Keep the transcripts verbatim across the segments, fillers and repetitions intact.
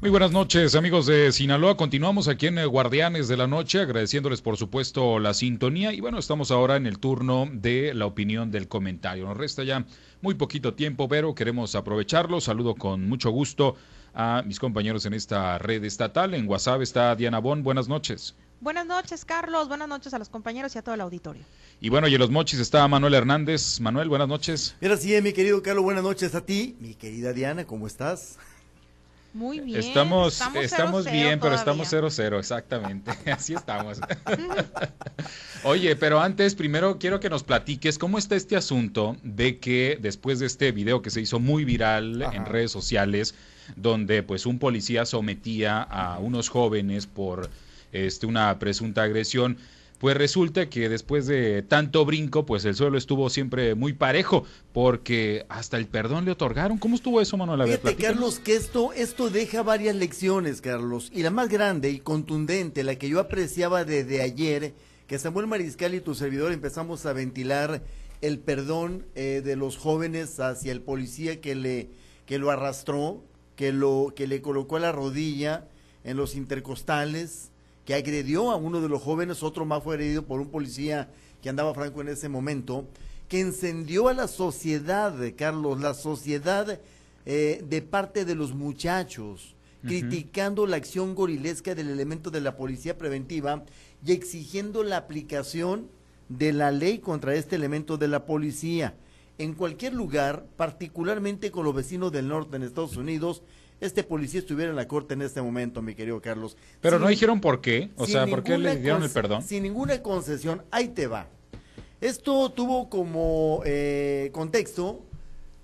Muy buenas noches, amigos de Sinaloa. Continuamos aquí en Guardianes de la Noche, agradeciéndoles por supuesto la sintonía. Y bueno, estamos ahora en el turno de la opinión del comentario. Nos resta ya muy poquito tiempo, pero queremos aprovecharlo. Saludo con mucho gusto a mis compañeros en esta red estatal. En Guasave está Diana Bon. Buenas noches. Buenas noches, Carlos. Buenas noches a los compañeros y a todo el auditorio. Y bueno, y en Los Mochis está Manuel Hernández. Manuel, buenas noches. Gracias, mi querido Carlos. Buenas noches a ti. Mi querida Diana, ¿cómo estás? Muy bien. Estamos, estamos, estamos cero, bien, cero pero estamos cero cero, exactamente. Así estamos. Oye, pero antes, primero quiero que nos platiques cómo está este asunto de que después de este video que se hizo muy viral, ajá, en redes sociales, donde pues un policía sometía a unos jóvenes por este una presunta agresión, pues resulta que después de tanto brinco, pues el suelo estuvo siempre muy parejo, porque hasta el perdón le otorgaron. ¿Cómo estuvo eso, Manuel? Fíjate, Carlos, que esto, esto deja varias lecciones, Carlos, y la más grande y contundente, la que yo apreciaba desde ayer, que Samuel Mariscal y tu servidor empezamos a ventilar el perdón eh, de los jóvenes hacia el policía que le que lo arrastró, que, lo, que le colocó a la rodilla en los intercostales, que agredió a uno de los jóvenes, otro más fue agredido por un policía que andaba franco en ese momento, que encendió a la sociedad, Carlos, la sociedad eh, de parte de los muchachos, uh-huh, criticando la acción gorilesca del elemento de la policía preventiva y exigiendo la aplicación de la ley contra este elemento de la policía. En cualquier lugar, particularmente con los vecinos del norte en Estados Unidos, este policía estuviera en la corte en este momento, mi querido Carlos. Pero sin, no dijeron por qué, o sea, ¿por qué le dieron el perdón? Sin ninguna concesión, ahí te va. Esto tuvo como eh, contexto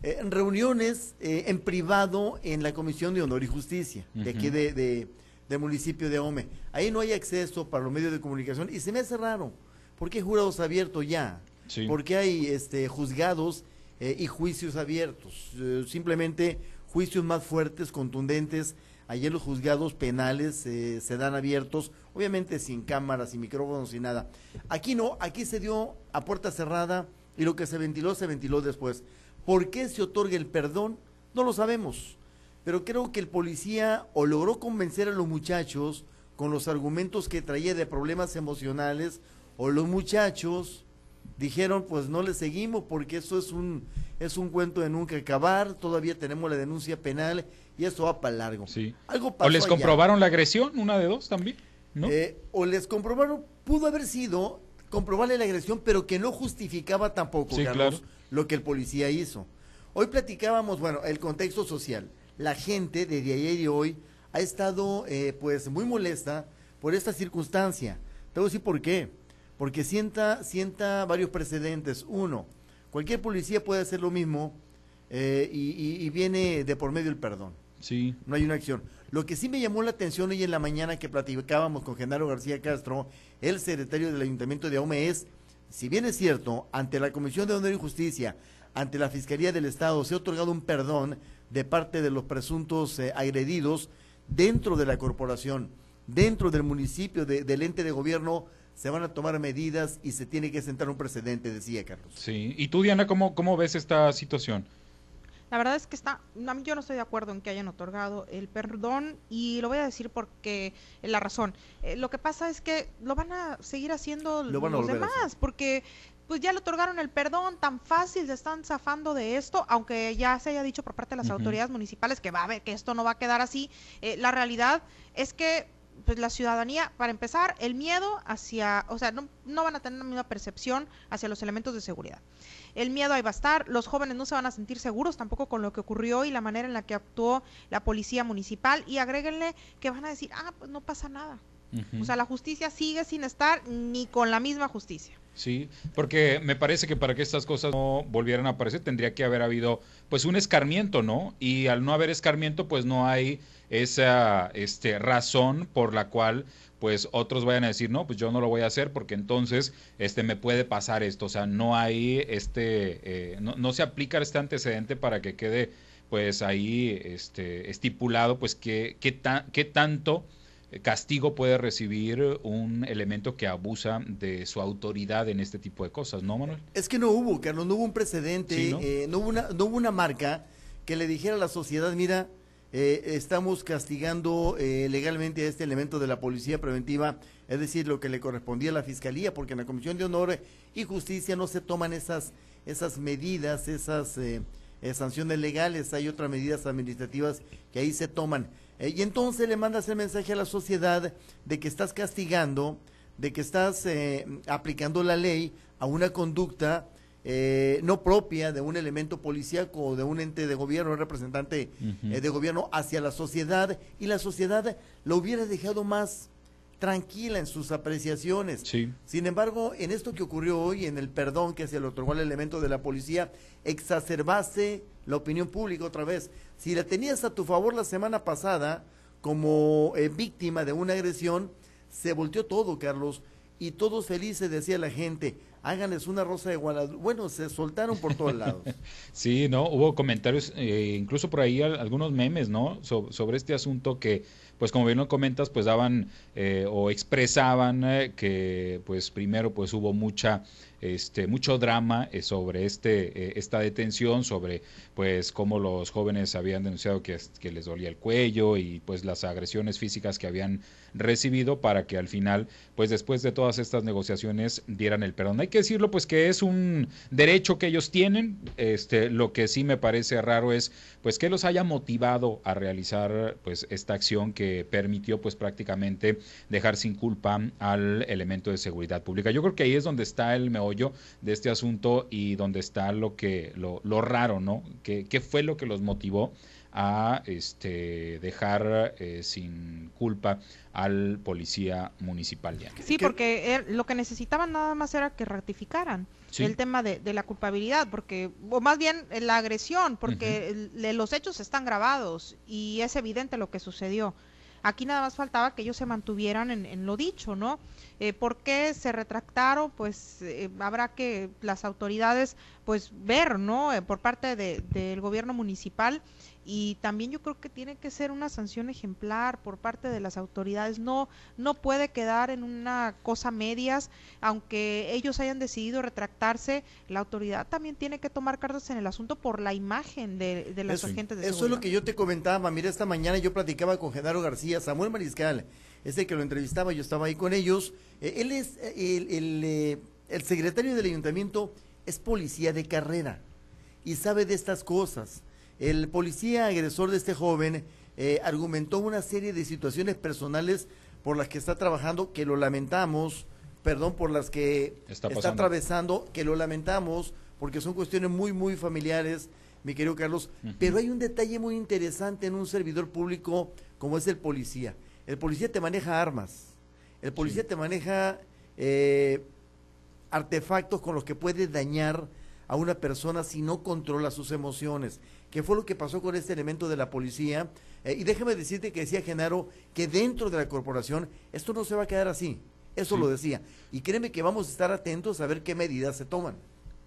eh, reuniones eh, en privado en la Comisión de Honor y Justicia, uh-huh, de aquí de, de, del municipio de Ahome. Ahí no hay acceso para los medios de comunicación y se me hace raro, porque hay jurados abiertos ya, sí, porque hay este, juzgados eh, y juicios abiertos, eh, simplemente juicios más fuertes, contundentes. Ayer los juzgados penales eh, se dan abiertos, obviamente sin cámaras, sin micrófonos, sin nada. Aquí no, aquí se dio a puerta cerrada y lo que se ventiló, se ventiló después. ¿Por qué se otorga el perdón? No lo sabemos, pero creo que el policía o logró convencer a los muchachos con los argumentos que traía de problemas emocionales, o los muchachos dijeron, pues no le seguimos porque eso es un es un cuento de nunca acabar, todavía tenemos la denuncia penal y eso va para largo. Sí. Algo pasó. O les comprobaron allá la agresión, una de dos también, ¿no? Eh, o les comprobaron, pudo haber sido comprobarle la agresión, pero que no justificaba tampoco, sí, Carlos, claro, lo que el policía hizo. Hoy platicábamos, bueno, el contexto social. La gente desde ayer y hoy ha estado eh, pues muy molesta por esta circunstancia. Te voy a decir por qué. Porque sienta, sienta varios precedentes. Uno, cualquier policía puede hacer lo mismo eh, y, y, y viene de por medio el perdón. Sí. No hay una acción. Lo que sí me llamó la atención hoy en la mañana que platicábamos con Genaro García Castro, el secretario del Ayuntamiento de Ahome, es, si bien es cierto, ante la Comisión de Honor y Justicia, ante la Fiscalía del Estado, se ha otorgado un perdón de parte de los presuntos eh, agredidos dentro de la corporación, dentro del municipio, de, del ente de gobierno, se van a tomar medidas y se tiene que sentar un precedente, decía Carlos. Sí, y tú, Diana, ¿cómo, cómo ves esta situación? La verdad es que está, yo no estoy de acuerdo en que hayan otorgado el perdón y lo voy a decir porque la razón, eh, lo que pasa es que lo van a seguir haciendo lo van a los demás, porque pues ya le otorgaron el perdón, tan fácil se están zafando de esto, aunque ya se haya dicho por parte de las, uh-huh, autoridades municipales que va a haber, que esto no va a quedar así, eh, la realidad es que pues la ciudadanía, para empezar, el miedo hacia, o sea, no, no van a tener la misma percepción hacia los elementos de seguridad. El miedo ahí va a estar, los jóvenes no se van a sentir seguros tampoco con lo que ocurrió y la manera en la que actuó la policía municipal, y agréguenle que van a decir, ah, pues no pasa nada. Uh-huh. O sea, la justicia sigue sin estar ni con la misma justicia. Sí, porque me parece que para que estas cosas no volvieran a aparecer tendría que haber habido pues un escarmiento, ¿no? Y al no haber escarmiento, pues no hay esa este, razón por la cual pues otros vayan a decir, no, pues yo no lo voy a hacer porque entonces este me puede pasar esto. O sea, no hay este, eh, no, no se aplica este antecedente para que quede pues ahí este, estipulado pues qué qué ta, qué tanto castigo puede recibir un elemento que abusa de su autoridad en este tipo de cosas, ¿no, Manuel? Es que no hubo, Carlos, no hubo un precedente, sí, ¿no? Eh, no, hubo una, no hubo una marca que le dijera a la sociedad, mira, Eh, estamos castigando eh, legalmente a este elemento de la policía preventiva, es decir, lo que le correspondía a la fiscalía, porque en la Comisión de Honor y Justicia no se toman esas, esas medidas, esas eh, eh, sanciones legales, hay otras medidas administrativas que ahí se toman. Eh, y entonces le mandas el mensaje a la sociedad de que estás castigando, de que estás eh, aplicando la ley a una conducta Eh, no propia de un elemento policíaco o de un ente de gobierno, un representante uh-huh. eh, de gobierno hacia la sociedad, y la sociedad lo hubiera dejado más tranquila en sus apreciaciones. Sí. Sin embargo, en esto que ocurrió hoy, en el perdón que se le otorgó al elemento de la policía, exacerbase la opinión pública otra vez. Si la tenías a tu favor la semana pasada como eh, víctima de una agresión, se volteó todo, Carlos, y todos felices, decía la gente, háganles una rosa de Guadalupe. Bueno, se soltaron por todos lados. Sí, no, hubo comentarios, eh, incluso por ahí al, algunos memes, ¿no? So, sobre este asunto que, pues como bien lo comentas, pues daban eh, o expresaban eh, que, pues primero, pues hubo mucha, este, mucho drama eh, sobre este, eh, esta detención, sobre, pues cómo los jóvenes habían denunciado que, que les dolía el cuello y, pues las agresiones físicas que habían recibido, para que al final, pues después de todas estas negociaciones, dieran el perdón. Hay que decirlo, pues que es un derecho que ellos tienen. Este, lo que sí me parece raro es, pues que los haya motivado a realizar, pues esta acción que permitió, pues prácticamente dejar sin culpa al elemento de seguridad pública. Yo creo que ahí es donde está el meollo de este asunto y donde está lo que, lo, lo raro, ¿no? ¿Qué, qué fue lo que los motivó a este dejar eh, sin culpa al policía municipal? Ya. Sí, porque er, lo que necesitaban nada más era que ratificaran sí. el tema de, de la culpabilidad, porque o más bien la agresión, porque uh-huh. el, los hechos están grabados y es evidente lo que sucedió. Aquí nada más faltaba que ellos se mantuvieran en, en lo dicho, ¿no? Eh, ¿Por qué se retractaron? Pues eh, habrá que las autoridades pues ver, ¿no? Eh, por parte de, del gobierno municipal. Y también yo creo que tiene que ser una sanción ejemplar por parte de las autoridades. No, no puede quedar en una cosa medias, aunque ellos hayan decidido retractarse, la autoridad también tiene que tomar cartas en el asunto por la imagen de, de las agentes de seguridad. Eso es lo que yo te comentaba. Mira, esta mañana yo platicaba con Genaro García, Samuel Mariscal, es el que lo entrevistaba, yo estaba ahí con ellos. Él es el, el, el secretario del ayuntamiento, es policía de carrera y sabe de estas cosas. El policía agresor de este joven eh, argumentó una serie de situaciones personales por las que está trabajando, que lo lamentamos, perdón, por las que está, está atravesando, que lo lamentamos, porque son cuestiones muy, muy familiares, mi querido Carlos. Uh-huh. Pero hay un detalle muy interesante en un servidor público como es el policía. El policía te maneja armas, el policía sí. te maneja eh, artefactos con los que puede dañar a una persona si no controla sus emociones, que fue lo que pasó con este elemento de la policía. Eh, y déjame decirte que decía Genaro que dentro de la corporación esto no se va a quedar así, eso sí. lo decía, y créeme que vamos a estar atentos a ver qué medidas se toman.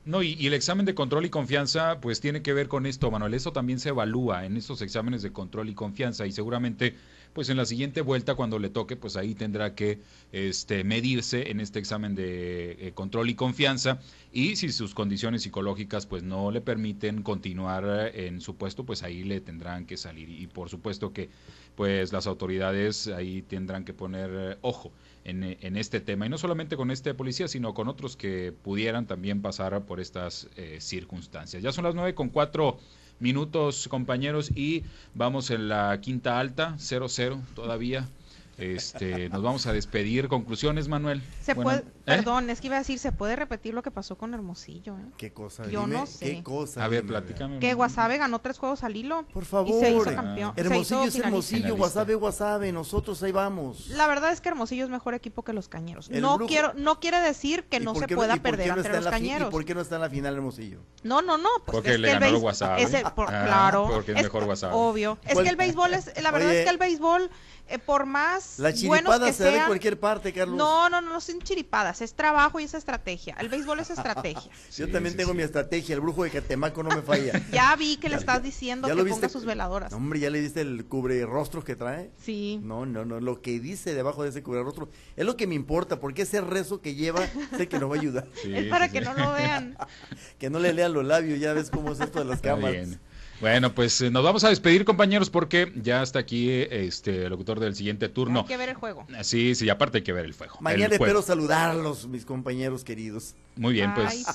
No, y, y el examen de control y confianza pues tiene que ver con esto, Manuel, eso también se evalúa en estos exámenes de control y confianza, y seguramente pues en la siguiente vuelta cuando le toque pues ahí tendrá que este, medirse en este examen de eh, control y confianza, y si sus condiciones psicológicas pues no le permiten continuar en su puesto pues ahí le tendrán que salir, y por supuesto que pues las autoridades ahí tendrán que poner eh, ojo en, en este tema, y no solamente con este policía sino con otros que pudieran también pasar por estas eh, circunstancias. Ya son las nueve con cuatro minutos, compañeros, y vamos en la quinta alta, cero cero todavía. Este, nos vamos a despedir. Conclusiones, Manuel. Se bueno, puede, ¿eh? Perdón, es que iba a decir, se puede repetir lo que pasó con Hermosillo. ¿eh? Qué cosa. Yo dime, no sé. Qué cosa. A ver, platícame. Que Guasave ganó tres juegos al hilo. Por favor. Y se hizo campeón. Ah. Hermosillo se hizo es Hermosillo, Guasave, Guasave. Nosotros ahí vamos. La verdad es que Hermosillo es mejor equipo que los Cañeros. El no brujo. quiero, no quiere decir que no se qué, pueda perder no ante los Cañeros. ¿Y por qué no está en la final Hermosillo? No, no, no. Pues porque le ganó el Guasave. Es el, por, ah, claro. Porque es mejor Guasave. Obvio. Es que el béisbol es, la verdad es que el béisbol Eh, por más la chiripada que se sean, da de cualquier parte, Carlos. No, no, no, no son chiripadas, es trabajo y es estrategia. El béisbol es estrategia. sí, Yo también sí, tengo sí. mi estrategia, el brujo de Catemaco no me falla. Ya vi que ya, le estás diciendo que ponga viste, sus veladoras. No, hombre, ¿ya le viste el cubre rostros que trae? Sí. No, no, no, lo que dice debajo de ese cubre rostros es lo que me importa, porque ese rezo que lleva sé que nos va a ayudar. Sí, es para sí, que sí. no lo vean. Que no le lean los labios, ya ves cómo es esto de las cámaras. Bueno, pues eh, nos vamos a despedir, compañeros, porque ya está aquí eh, este el locutor del siguiente turno. Hay que ver el juego. Sí, sí, aparte hay que ver el juego. Mañana el juego. Espero saludarlos, mis compañeros queridos. Muy bien, pues.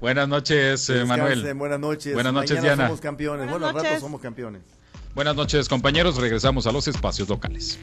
Buenas noches, eh, Manuel. Buenas noches. Buenas noches, mañana Diana. Somos campeones. Buenas bueno, noches. Al rato somos campeones. Buenas noches, compañeros. Regresamos a los espacios locales.